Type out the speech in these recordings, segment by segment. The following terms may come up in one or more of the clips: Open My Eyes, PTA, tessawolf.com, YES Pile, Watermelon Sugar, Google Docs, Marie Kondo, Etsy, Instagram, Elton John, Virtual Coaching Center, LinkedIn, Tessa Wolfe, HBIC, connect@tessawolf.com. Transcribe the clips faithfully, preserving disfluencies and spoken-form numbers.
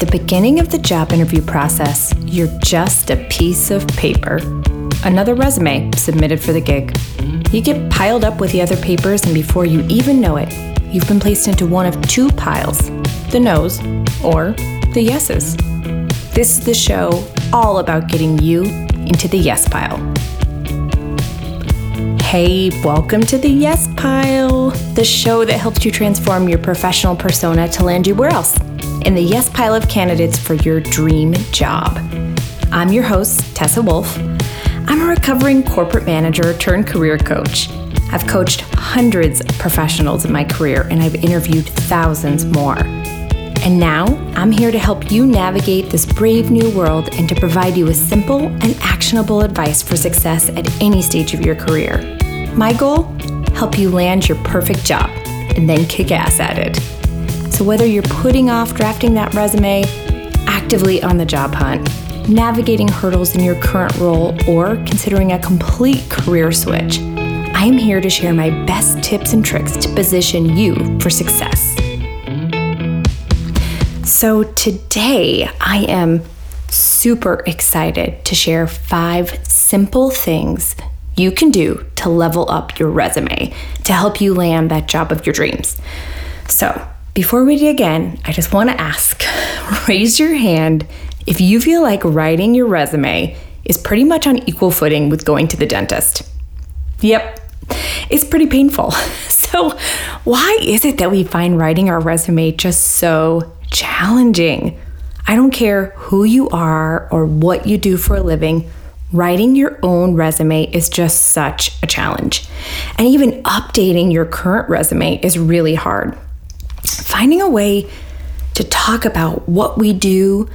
the beginning of the job interview process, you're just a piece of paper. Another resume submitted for the gig. You get piled up with the other papers, and before you even know it, you've been placed into one of two piles, the no's or the yeses. This is the show all about getting you into the yes pile. Hey, welcome to the Yes Pile, the show that helps you transform your professional persona to land you where else, in the yes pile of candidates for your dream job. I'm your host, Tessa Wolfe. I'm a recovering corporate manager turned career coach. I've coached hundreds of professionals in my career, and I've interviewed thousands more. And now I'm here to help you navigate this brave new world and to provide you with simple and actionable advice for success at any stage of your career. My goal? Help you land your perfect job and then kick ass at it. So whether you're putting off drafting that resume, actively on the job hunt, navigating hurdles in your current role, or considering a complete career switch, I am here to share my best tips and tricks to position you for success. So today I am super excited to share five simple things you can do to level up your resume to help you land that job of your dreams. So before we begin, I just want to ask, raise your hand if you feel like writing your resume is pretty much on equal footing with going to the dentist. Yep, it's pretty painful. So why is it that we find writing our resume just so challenging? I don't care who you are or what you do for a living, writing your own resume is just such a challenge. And even updating your current resume is really hard. Finding a way to talk about what we do,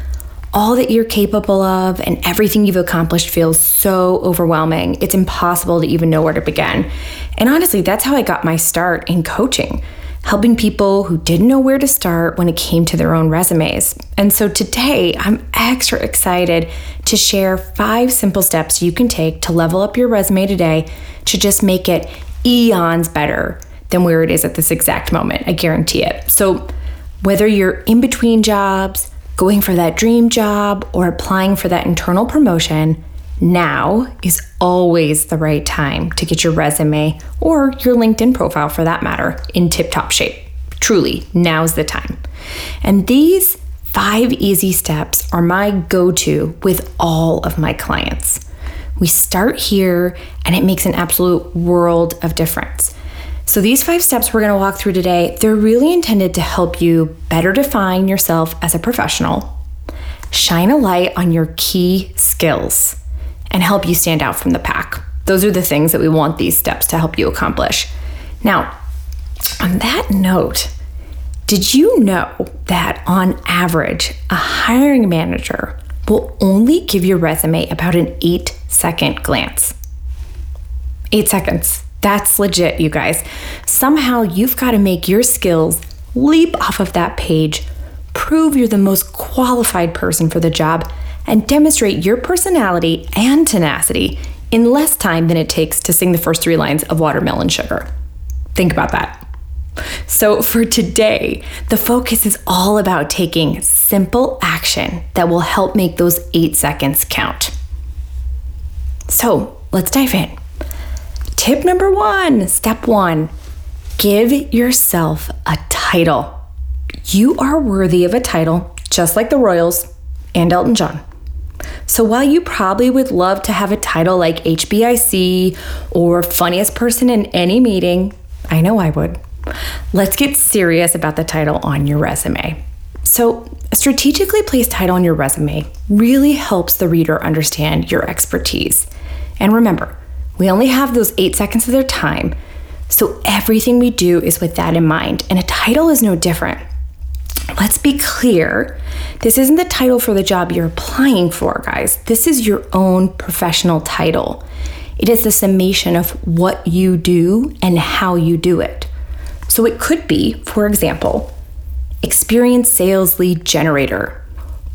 all that you're capable of, and everything you've accomplished feels so overwhelming. It's impossible to even know where to begin. And honestly, that's how I got my start in coaching, helping people who didn't know where to start when it came to their own resumes. And so today, I'm extra excited to share five simple steps you can take to level up your resume today to just make it eons better than where it is at this exact moment. I guarantee it. So whether you're in between jobs, going for that dream job, or applying for that internal promotion, now is always the right time to get your resume or your LinkedIn profile, for that matter, in tip-top shape. Truly, now's the time. And these five easy steps are my go-to with all of my clients. We start here, and it makes an absolute world of difference. So these five steps we're going to walk through today, they're really intended to help you better define yourself as a professional, shine a light on your key skills, and help you stand out from the pack. Those are the things that we want these steps to help you accomplish. Now, on that note, did you know that on average, a hiring manager will only give your resume about an eight second glance? Eight seconds. That's legit, you guys. Somehow you've got to make your skills leap off of that page, prove you're the most qualified person for the job, and demonstrate your personality and tenacity in less time than it takes to sing the first three lines of Watermelon Sugar. Think about that. So for today, the focus is all about taking simple action that will help make those eight seconds count. So let's dive in. Tip number one, step one, give yourself a title. You are worthy of a title, just like the Royals and Elton John. So while you probably would love to have a title like H B I C or funniest person in any meeting, I know I would, let's get serious about the title on your resume. So a strategically placed title on your resume really helps the reader understand your expertise. And remember, we only have those eight seconds of their time, so everything we do is with that in mind, and a title is no different. Let's be clear, this isn't the title for the job you're applying for, guys. This is your own professional title. It is the summation of what you do and how you do it. So it could be, for example, experienced sales lead generator,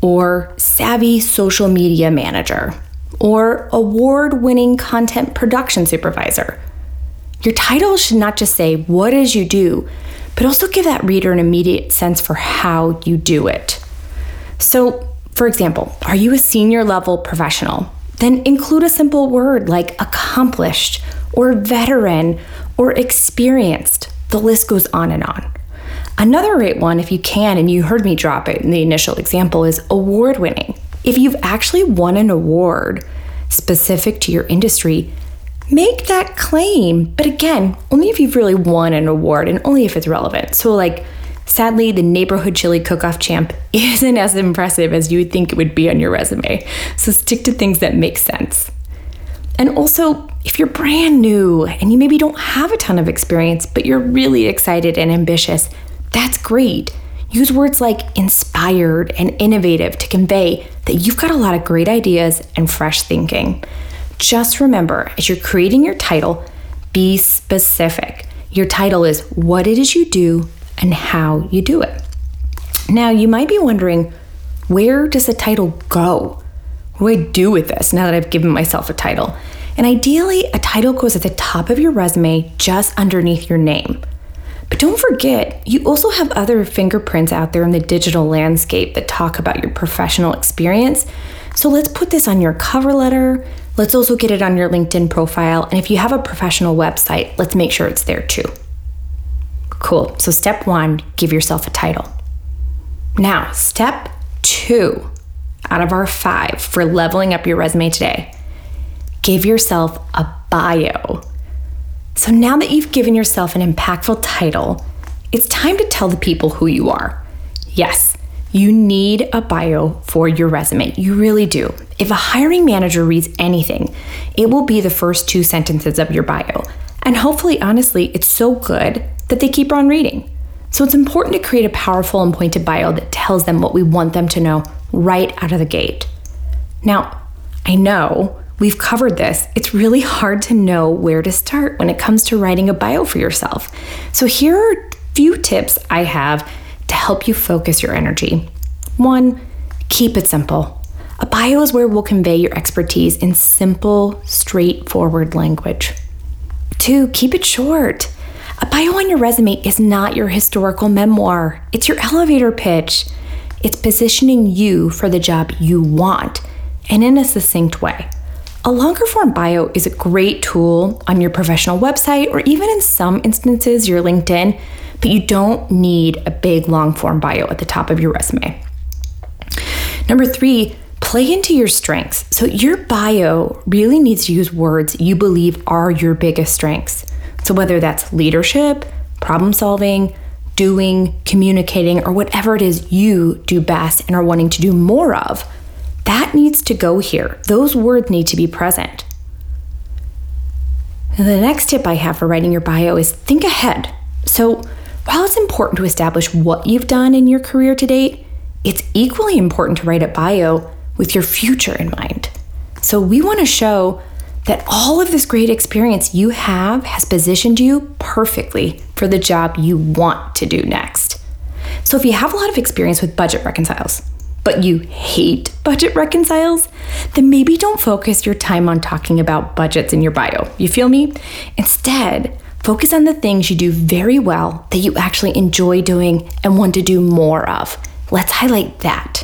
or savvy social media manager, or award-winning content production supervisor. Your title should not just say, what is you do, but also give that reader an immediate sense for how you do it. So, for example, are you a senior level professional? Then include a simple word like accomplished or veteran or experienced. The list goes on and on. Another great one, if you can, and you heard me drop it in the initial example, is award-winning. If you've actually won an award specific to your industry, make that claim. But again, only if you've really won an award and only if it's relevant. So like, sadly, the neighborhood chili cook-off champ isn't as impressive as you would think it would be on your resume. So stick to things that make sense. And also, if you're brand new and you maybe don't have a ton of experience, but you're really excited and ambitious, that's great. Use words like inspired and innovative to convey that you've got a lot of great ideas and fresh thinking. Just remember, as you're creating your title, be specific. Your title is what it is you do and how you do it. Now, you might be wondering, where does the title go? What do I do with this now that I've given myself a title? And ideally, a title goes at the top of your resume, just underneath your name. But don't forget, you also have other fingerprints out there in the digital landscape that talk about your professional experience. So let's put this on your cover letter. Let's also get it on your LinkedIn profile. And if you have a professional website, let's make sure it's there too. Cool. So step one, give yourself a title. Now, step two out of our five for leveling up your resume today, give yourself a bio. So now that you've given yourself an impactful title, it's time to tell the people who you are. Yes, you need a bio for your resume. You really do. If a hiring manager reads anything, it will be the first two sentences of your bio. And hopefully, honestly, it's so good that they keep on reading. So it's important to create a powerful and pointed bio that tells them what we want them to know right out of the gate. Now, I know we've covered this. It's really hard to know where to start when it comes to writing a bio for yourself. So here are a few tips I have to help you focus your energy. One, keep it simple. A bio is where we'll convey your expertise in simple, straightforward language. Two, keep it short. A bio on your resume is not your historical memoir. It's your elevator pitch. It's positioning you for the job you want and in a succinct way. A longer form bio is a great tool on your professional website or even in some instances your LinkedIn, but you don't need a big long form bio at the top of your resume. Number three, play into your strengths. So your bio really needs to use words you believe are your biggest strengths. So whether that's leadership, problem solving, doing, communicating, or whatever it is you do best and are wanting to do more of, that needs to go here. Those words need to be present. And the next tip I have for writing your bio is think ahead. So while it's important to establish what you've done in your career to date, it's equally important to write a bio with your future in mind. So we want to show that all of this great experience you have has positioned you perfectly for the job you want to do next. So if you have a lot of experience with budget reconciles, but you hate budget reconciles, then maybe don't focus your time on talking about budgets in your bio. You feel me? Instead, focus on the things you do very well that you actually enjoy doing and want to do more of. Let's highlight that.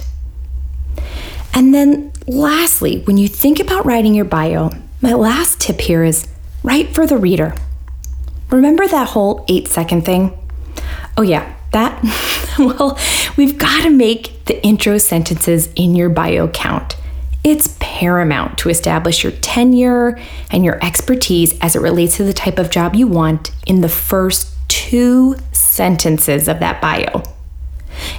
And then lastly, when you think about writing your bio, my last tip here is write for the reader. Remember that whole eight second thing? Oh yeah, that, well, we've got to make the intro sentences in your bio count. It's paramount to establish your tenure and your expertise as it relates to the type of job you want in the first two sentences of that bio.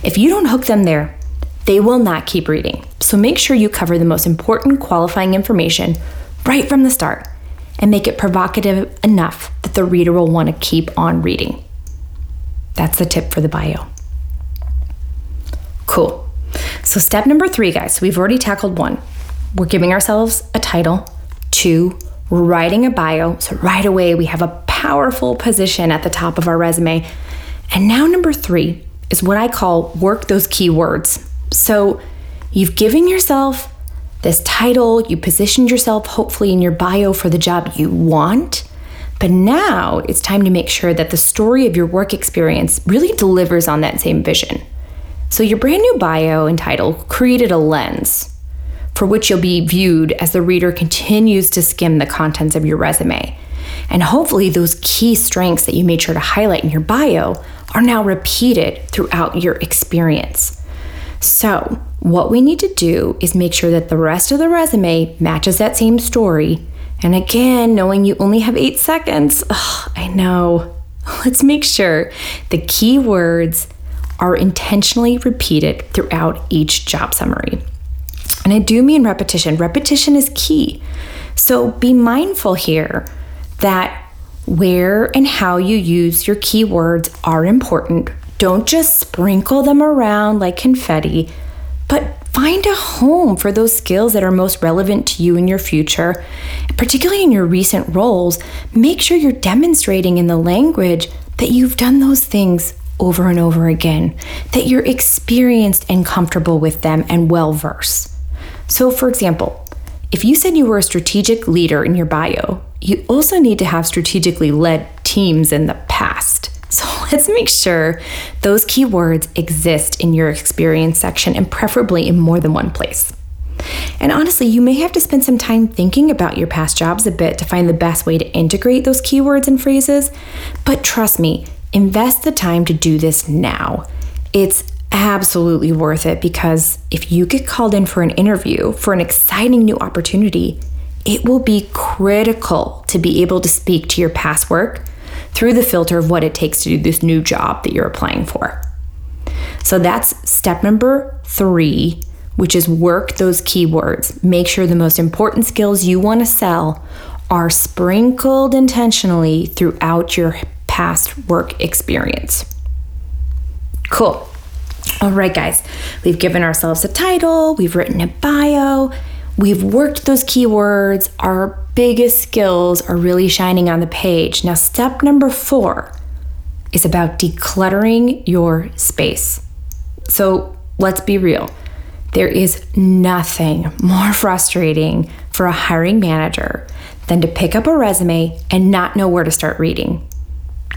If you don't hook them there, they will not keep reading. So make sure you cover the most important qualifying information right from the start and make it provocative enough that the reader will want to keep on reading. That's the tip for the bio. Cool. So step number three, guys, so we've already tackled one. We're giving ourselves a title. Two, we're writing a bio. So right away, we have a powerful position at the top of our resume. And now number three is what I call work those keywords. So you've given yourself this title, you positioned yourself hopefully in your bio for the job you want, but now it's time to make sure that the story of your work experience really delivers on that same vision. So your brand new bio and title created a lens for which you'll be viewed as the reader continues to skim the contents of your resume. And hopefully those key strengths that you made sure to highlight in your bio are now repeated throughout your experience. So what we need to do is make sure that the rest of the resume matches that same story. And again, knowing you only have eight seconds, ugh, I know, let's make sure the key words are intentionally repeated throughout each job summary. And I do mean repetition. Repetition is key. So be mindful here that where and how you use your keywords are important. Don't just sprinkle them around like confetti, but find a home for those skills that are most relevant to you in your future. Particularly in your recent roles, make sure you're demonstrating in the language that you've done those things over and over again, that you're experienced and comfortable with them and well-versed. So for example, if you said you were a strategic leader in your bio, you also need to have strategically led teams in the past. So let's make sure those keywords exist in your experience section and preferably in more than one place. And honestly, you may have to spend some time thinking about your past jobs a bit to find the best way to integrate those keywords and phrases. But trust me, invest the time to do this now. It's absolutely worth it because if you get called in for an interview for an exciting new opportunity, it will be critical to be able to speak to your past work through the filter of what it takes to do this new job that you're applying for. So that's step number three, which is work those keywords. Make sure the most important skills you want to sell are sprinkled intentionally throughout your past work experience. Cool. All right, guys, we've given ourselves a title, we've written a bio, we've worked those keywords, our biggest skills are really shining on the page. Now, step number four is about decluttering your space. So let's be real. There is nothing more frustrating for a hiring manager than to pick up a resume and not know where to start reading.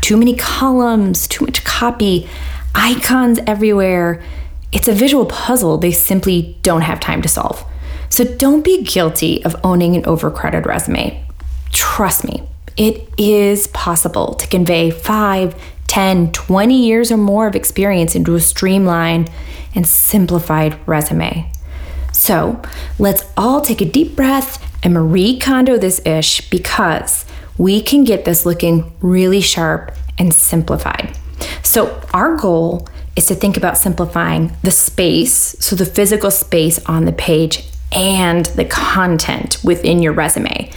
Too many columns, too much copy, icons everywhere. It's a visual puzzle they simply don't have time to solve. So don't be guilty of owning an overcrowded resume. Trust me, it is possible to convey five, ten, twenty years or more of experience into a streamlined and simplified resume. So let's all take a deep breath and Marie Kondo this-ish because we can get this looking really sharp and simplified. So our goal is to think about simplifying the space, so the physical space on the page and the content within your resume.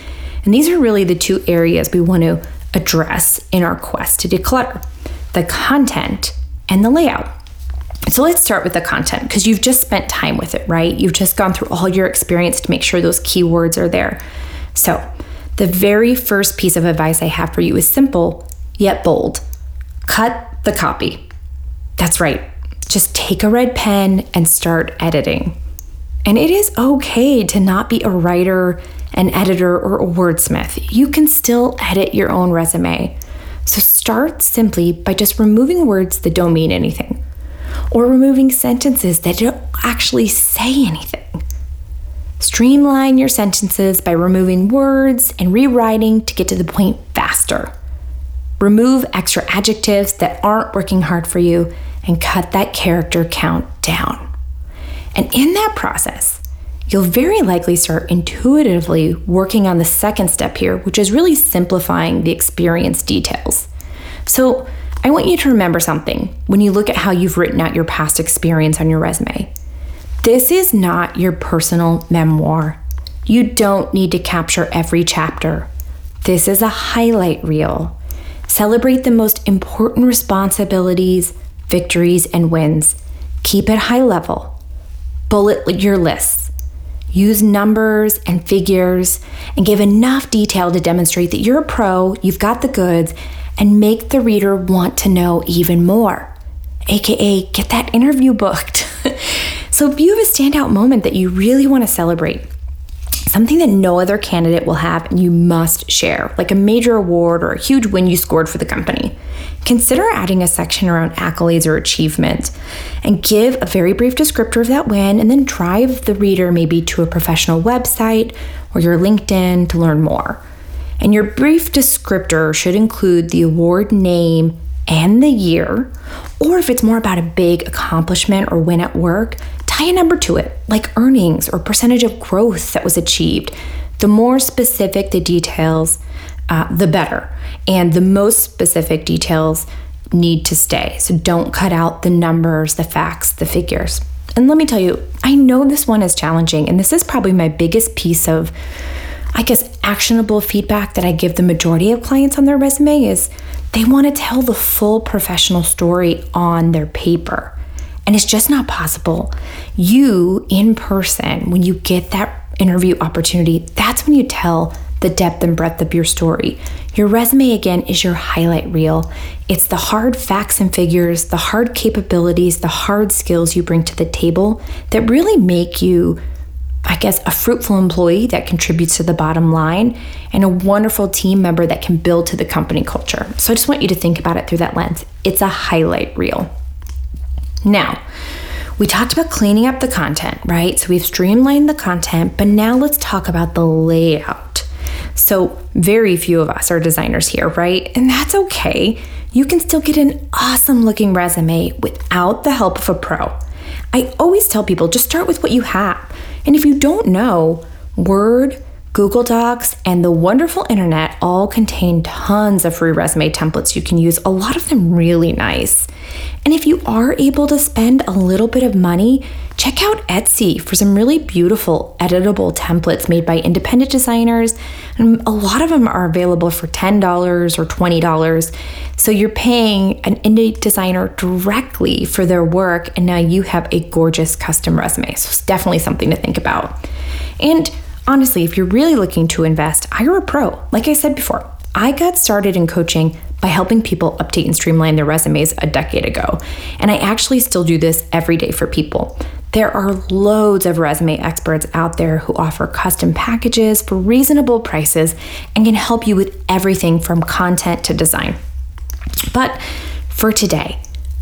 And these are really the two areas we want to address in our quest to declutter: the content and the layout. So let's start with the content because you've just spent time with it, right? You've just gone through all your experience to make sure those keywords are there. So the very first piece of advice I have for you is simple, yet bold. Cut the copy. That's right. Just take a red pen and start editing. And it is okay to not be a writer, an editor, or a wordsmith. You can still edit your own resume. So start simply by just removing words that don't mean anything, or removing sentences that don't actually say anything. Streamline your sentences by removing words and rewriting to get to the point faster. Remove extra adjectives that aren't working hard for you and cut that character count down. And in that process, you'll very likely start intuitively working on the second step here, which is really simplifying the experience details. So I want you to remember something when you look at how you've written out your past experience on your resume. This is not your personal memoir. You don't need to capture every chapter. This is a highlight reel. Celebrate the most important responsibilities, victories, and wins. Keep it high level. Bullet your lists. Use numbers and figures and give enough detail to demonstrate that you're a pro, you've got the goods, and make the reader want to know even more, aka get that interview booked. So if you have a standout moment that you really want to celebrate, something that no other candidate will have and you must share, like a major award or a huge win you scored for the company. Consider adding a section around accolades or achievement and give a very brief descriptor of that win and then drive the reader maybe to a professional website or your LinkedIn to learn more. And your brief descriptor should include the award name and the year, or if it's more about a big accomplishment or win at work, tie a number to it, like earnings or percentage of growth that was achieved. The more specific the details, uh, the better. And the most specific details need to stay. So don't cut out the numbers, the facts, the figures. And let me tell you, I know this one is challenging, and this is probably my biggest piece of, I guess, actionable feedback that I give the majority of clients on their resume is they want to tell the full professional story on their paper. And it's just not possible. You, in person, when you get that interview opportunity, that's when you tell the depth and breadth of your story. Your resume, again, is your highlight reel. It's the hard facts and figures, the hard capabilities, the hard skills you bring to the table that really make you, I guess, a fruitful employee that contributes to the bottom line and a wonderful team member that can build to the company culture. So I just want you to think about it through that lens. It's a highlight reel. Now, we talked about cleaning up the content, right? So we've streamlined the content, but now let's talk about the layout. So very few of us are designers here, right? And that's okay. You can still get an awesome looking resume without the help of a pro. I always tell people, just start with what you have. And if you don't know, Word, Google Docs, and the wonderful internet all contain tons of free resume templates you can use, a lot of them really nice. And if you are able to spend a little bit of money, check out Etsy for some really beautiful editable templates made by independent designers. And a lot of them are available for ten dollars or twenty dollars. So you're paying an indie designer directly for their work, and now you have a gorgeous custom resume. So it's definitely something to think about. And honestly, if you're really looking to invest, hire a pro. Like I said before, I got started in coaching by helping people update and streamline their resumes a decade ago. And I actually still do this every day for people. There are loads of resume experts out there who offer custom packages for reasonable prices and can help you with everything from content to design. But for today,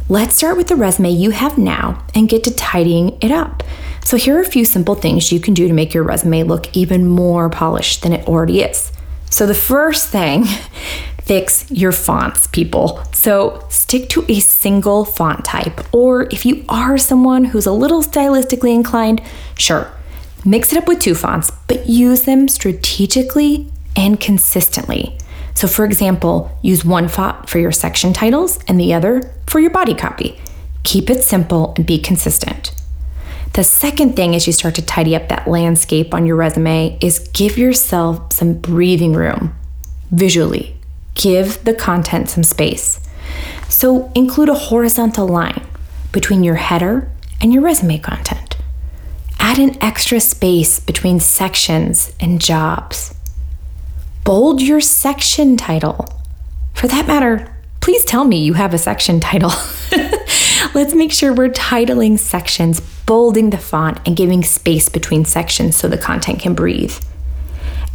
let's start with the resume you have now and get to tidying it up. So here are a few simple things you can do to make your resume look even more polished than it already is. So the first thing, fix your fonts, people. So stick to a single font type, or if you are someone who's a little stylistically inclined, sure, mix it up with two fonts, but use them strategically and consistently. So for example, use one font for your section titles and the other for your body copy. Keep it simple and be consistent. The second thing as you start to tidy up that landscape on your resume is give yourself some breathing room visually. Give the content some space. So include a horizontal line between your header and your resume content. Add an extra space between sections and jobs. Bold your section title. For that matter, please tell me you have a section title. Let's make sure we're titling sections, bolding the font, and giving space between sections so the content can breathe.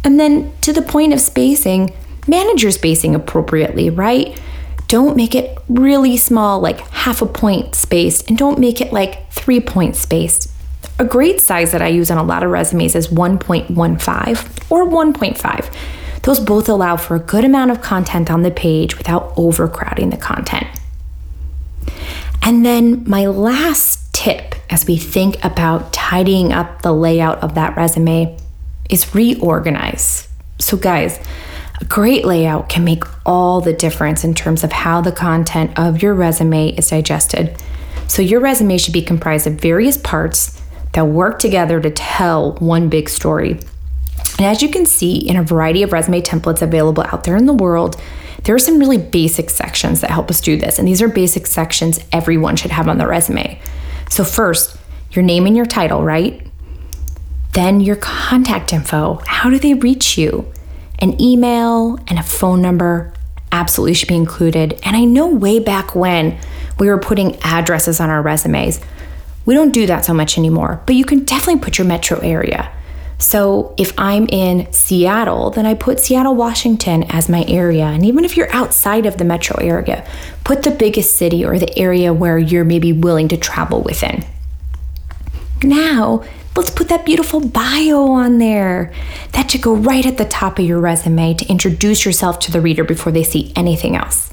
And then to the point of spacing, manage your spacing appropriately, right? Don't make it really small, like half a point spaced, and don't make it like three point spaced. A great size that I use on a lot of resumes is one point one five or one point five. Those both allow for a good amount of content on the page without overcrowding the content. And then my last tip as we think about tidying up the layout of that resume is reorganize. So guys, a great layout can make all the difference in terms of how the content of your resume is digested. So your resume should be comprised of various parts that work together to tell one big story. And as you can see in a variety of resume templates available out there in the world, there are some really basic sections that help us do this. And these are basic sections everyone should have on their resume. So first, your name and your title, right? Then your contact info. How do they reach you? An email and a phone number absolutely should be included. And I know way back when we were putting addresses on our resumes, we don't do that so much anymore, but you can definitely put your metro area. So if I'm in Seattle, then I put Seattle, Washington as my area. And even if you're outside of the metro area, put the biggest city or the area where you're maybe willing to travel within. Now, let's put that beautiful bio on there. That should go right at the top of your resume to introduce yourself to the reader before they see anything else.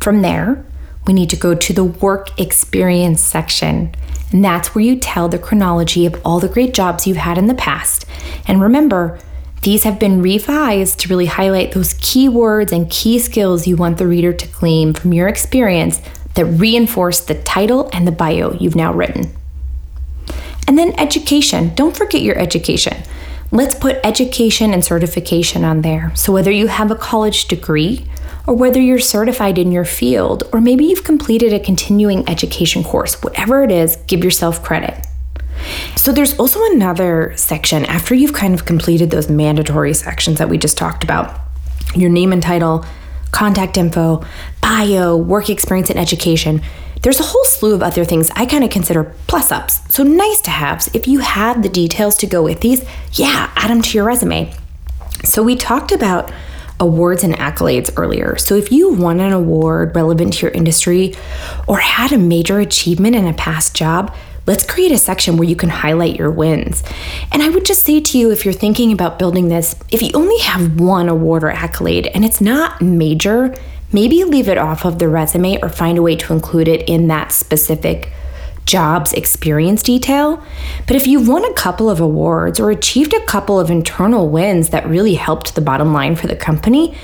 From there, we need to go to the work experience section. And that's where you tell the chronology of all the great jobs you've had in the past. And remember, these have been revised to really highlight those key words and key skills you want the reader to glean from your experience that reinforce the title and the bio you've now written. And then education. Don't forget your education. Let's put education and certification on there. So whether you have a college degree, or whether you're certified in your field, or maybe you've completed a continuing education course, whatever it is, give yourself credit. So there's also another section after you've kind of completed those mandatory sections that we just talked about, your name and title, contact info, bio, work experience and education. There's a whole slew of other things I kind of consider plus ups. So nice to haves. If you have the details to go with these, yeah, add them to your resume. So we talked about awards and accolades earlier. So if you won an award relevant to your industry or had a major achievement in a past job, let's create a section where you can highlight your wins. And I would just say to you, if you're thinking about building this, if you only have one award or accolade and it's not major, maybe leave it off of the resume or find a way to include it in that specific job's experience detail. But if you've won a couple of awards or achieved a couple of internal wins that really helped the bottom line for the company,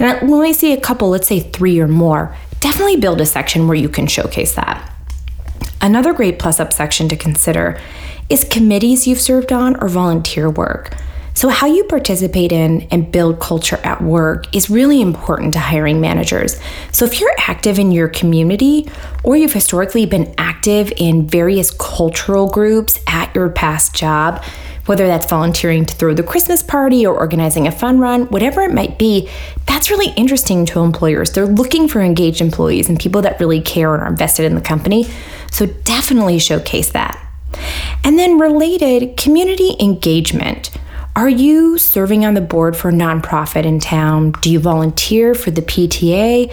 and when I say a couple, let's say three or more, definitely build a section where you can showcase that. Another great plus-up section to consider is committees you've served on or volunteer work. So how you participate in and build culture at work is really important to hiring managers. So if you're active in your community or you've historically been active in various cultural groups at your past job, whether that's volunteering to throw the Christmas party or organizing a fun run, whatever it might be, that's really interesting to employers. They're looking for engaged employees and people that really care and are invested in the company. So definitely showcase that. And then related, community engagement. Are you serving on the board for a nonprofit in town? Do you volunteer for the P T A?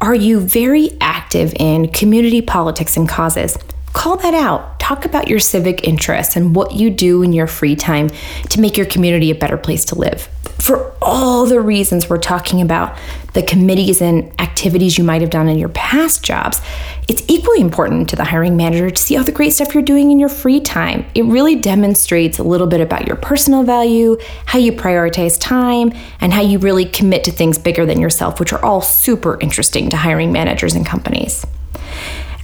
Are you very active in community politics and causes? Call that out. Talk about your civic interests and what you do in your free time to make your community a better place to live. For all the reasons we're talking about, the committees and activities you might have done in your past jobs, it's equally important to the hiring manager to see all the great stuff you're doing in your free time. It really demonstrates a little bit about your personal value, how you prioritize time, and how you really commit to things bigger than yourself, which are all super interesting to hiring managers and companies.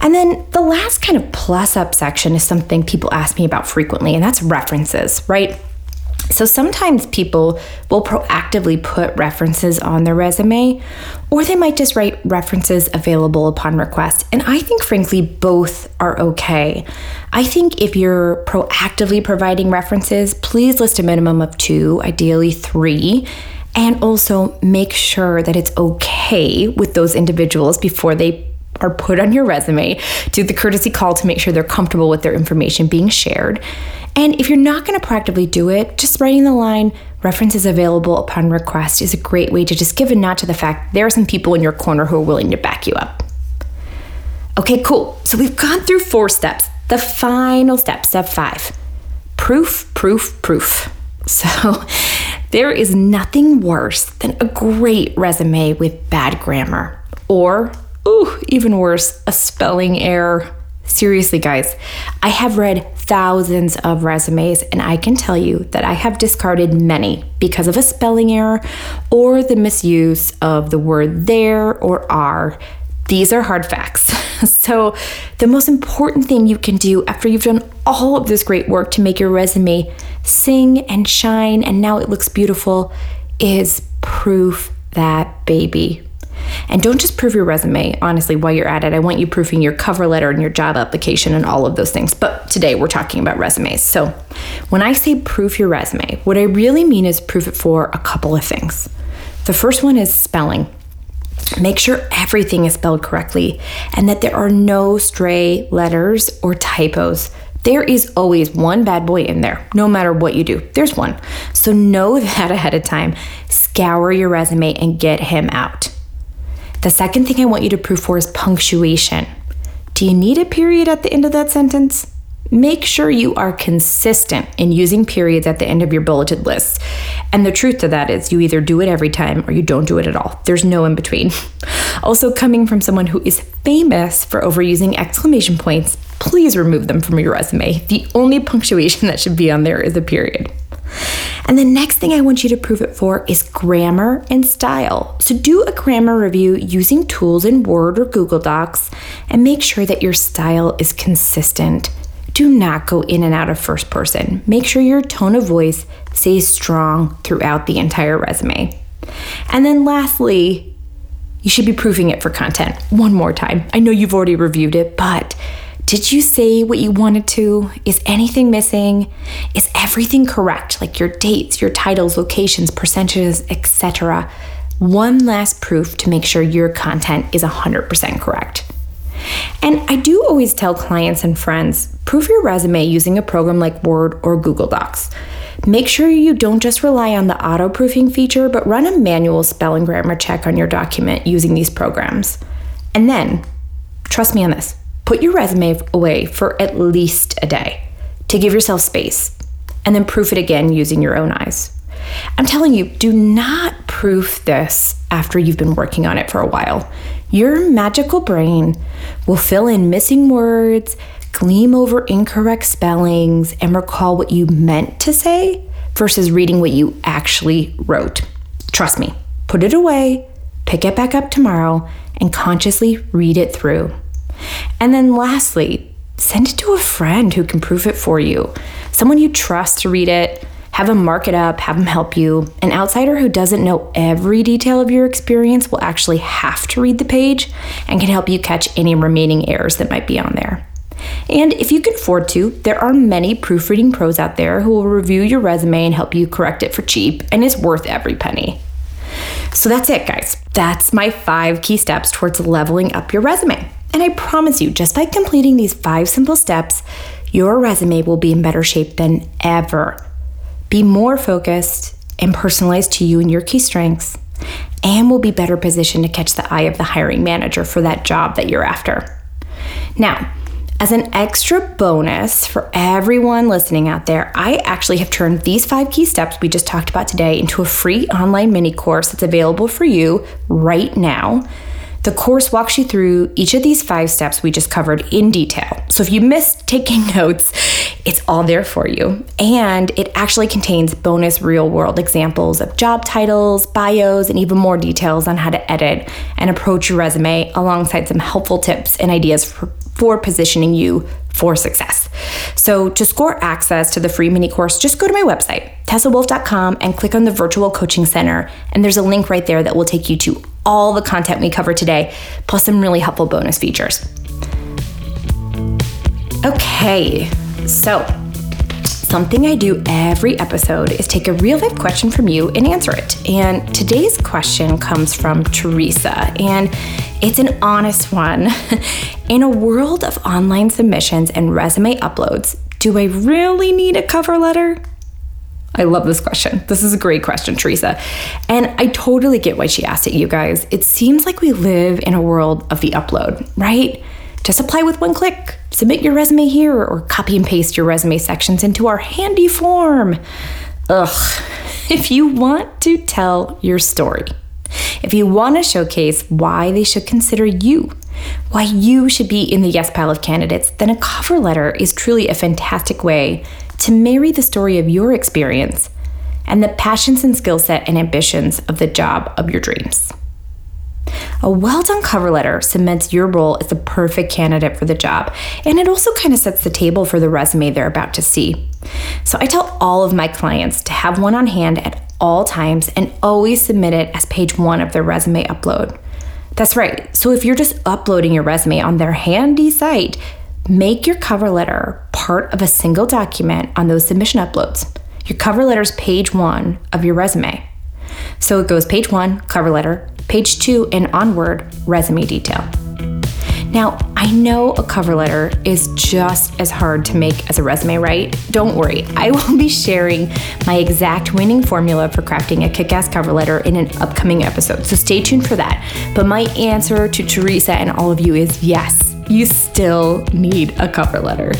And then the last kind of plus-up section is something people ask me about frequently, and that's references, right? So sometimes people will proactively put references on their resume, or they might just write references available upon request. And I think, frankly, both are okay. I think if you're proactively providing references, please list a minimum of two, ideally three, and also make sure that it's okay with those individuals before they are put on your resume. Do the courtesy call to make sure they're comfortable with their information being shared. And if you're not going to proactively do it, just writing the line, references available upon request, is a great way to just give a nod to the fact there are some people in your corner who are willing to back you up. Okay, cool. So we've gone through four steps. The final step, step five, proof, proof, proof. So there is nothing worse than a great resume with bad grammar or Ooh, even worse, a spelling error. Seriously, guys, I have read thousands of resumes, and I can tell you that I have discarded many because of a spelling error or the misuse of the word there or are. These are hard facts. So the most important thing you can do after you've done all of this great work to make your resume sing and shine, and now it looks beautiful, is proof that baby. And don't just proof your resume, honestly, while you're at it. I want you proofing your cover letter and your job application and all of those things. But today we're talking about resumes. So when I say proof your resume, what I really mean is proof it for a couple of things. The first one is spelling. Make sure everything is spelled correctly and that there are no stray letters or typos. There is always one bad boy in there, no matter what you do. There's one. So know that ahead of time. Scour your resume and get him out. The second thing I want you to prove for is punctuation. Do you need a period at the end of that sentence? Make sure you are consistent in using periods at the end of your bulleted lists. And the truth of that is you either do it every time or you don't do it at all. There's no in between. Also, coming from someone who is famous for overusing exclamation points, please remove them from your resume. The only punctuation that should be on there is a period. And the next thing I want you to prove it for is grammar and style. So do a grammar review using tools in Word or Google Docs and make sure that your style is consistent. Do not go in and out of first person. Make sure your tone of voice stays strong throughout the entire resume. And then lastly, you should be proofing it for content one more time. I know you've already reviewed it, but did you say what you wanted to? Is anything missing? Is everything correct? Like your dates, your titles, locations, percentages, et cetera. One last proof to make sure your content is one hundred percent correct. And I do always tell clients and friends, proof your resume using a program like Word or Google Docs. Make sure you don't just rely on the auto-proofing feature, but run a manual spell and grammar check on your document using these programs. And then, trust me on this, put your resume away for at least a day to give yourself space, and then proof it again using your own eyes. I'm telling you, do not proof this after you've been working on it for a while. Your magical brain will fill in missing words, gleam over incorrect spellings, and recall what you meant to say versus reading what you actually wrote. Trust me, put it away, pick it back up tomorrow, and consciously read it through. And then lastly, send it to a friend who can proof it for you. Someone you trust to read it. Have them mark it up, have them help you. An outsider who doesn't know every detail of your experience will actually have to read the page and can help you catch any remaining errors that might be on there. And if you can afford to, there are many proofreading pros out there who will review your resume and help you correct it for cheap, and it's worth every penny. So that's it, guys. That's my five key steps towards leveling up your resume. And I promise you, just by completing these five simple steps, your resume will be in better shape than ever. Be more focused and personalized to you and your key strengths, and will be better positioned to catch the eye of the hiring manager for that job that you're after. Now, as an extra bonus for everyone listening out there, I actually have turned these five key steps we just talked about today into a free online mini course that's available for you right now. The course walks you through each of these five steps we just covered in detail. So if you missed taking notes, it's all there for you. And it actually contains bonus real-world examples of job titles, bios, and even more details on how to edit and approach your resume, alongside some helpful tips and ideas for, for positioning you for success. So to score access to the free mini course, just go to my website, tessa wolf dot com, and click on the Virtual Coaching Center. And there's a link right there that will take you to all the content we cover today, plus some really helpful bonus features. Okay, so something I do every episode is take a real life question from you and answer it. And today's question comes from Teresa, and it's an honest one. In a world of online submissions and resume uploads, do I really need a cover letter? I love this question. This is a great question, Teresa. And I totally get why she asked it, you guys. It seems like we live in a world of the upload, right? Just apply with one click, submit your resume here, or copy and paste your resume sections into our handy form. Ugh. If you want to tell your story, if you want to showcase why they should consider you, why you should be in the yes pile of candidates, then a cover letter is truly a fantastic way to marry the story of your experience and the passions and skill set and ambitions of the job of your dreams. A well-done cover letter cements your role as the perfect candidate for the job, and it also kind of sets the table for the resume they're about to see. So I tell all of my clients to have one on hand at all times and always submit it as page one of their resume upload. That's right. So if you're just uploading your resume on their handy site, make your cover letter part of a single document on those submission uploads. Your cover letter is page one of your resume. So it goes page one, cover letter, page two, and onward, resume detail. Now, I know a cover letter is just as hard to make as a resume, right? Don't worry, I will be sharing my exact winning formula for crafting a kick-ass cover letter in an upcoming episode, so stay tuned for that. But my answer to Teresa and all of you is yes, you still need a cover letter.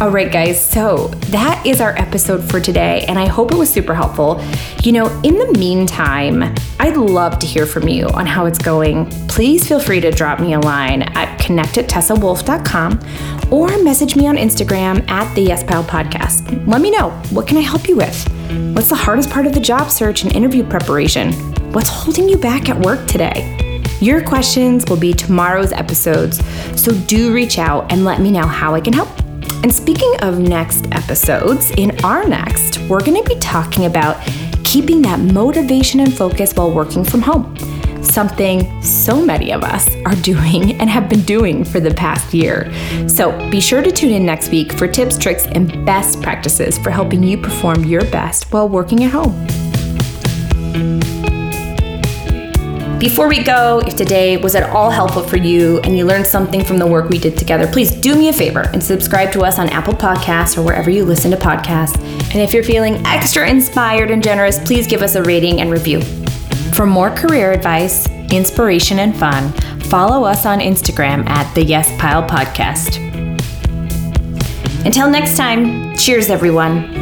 All right, guys, so that is our episode for today, and I hope it was super helpful. You know, in the meantime, I'd love to hear from you on how it's going. Please feel free to drop me a line at connect at tessa wolf dot com or message me on Instagram at the Yes Pal Podcast. Let me know, what can I help you with? What's the hardest part of the job search and interview preparation? What's holding you back at work today? Your questions will be tomorrow's episodes, so do reach out and let me know how I can help. And speaking of next episodes, in our next, we're going to be talking about keeping that motivation and focus while working from home, something so many of us are doing and have been doing for the past year. So be sure to tune in next week for tips, tricks, and best practices for helping you perform your best while working at home. Before we go, if today was at all helpful for you and you learned something from the work we did together, please do me a favor and subscribe to us on Apple Podcasts or wherever you listen to podcasts. And if you're feeling extra inspired and generous, please give us a rating and review. For more career advice, inspiration, and fun, follow us on Instagram at the Yes Pile Podcast. Until next time, cheers, everyone.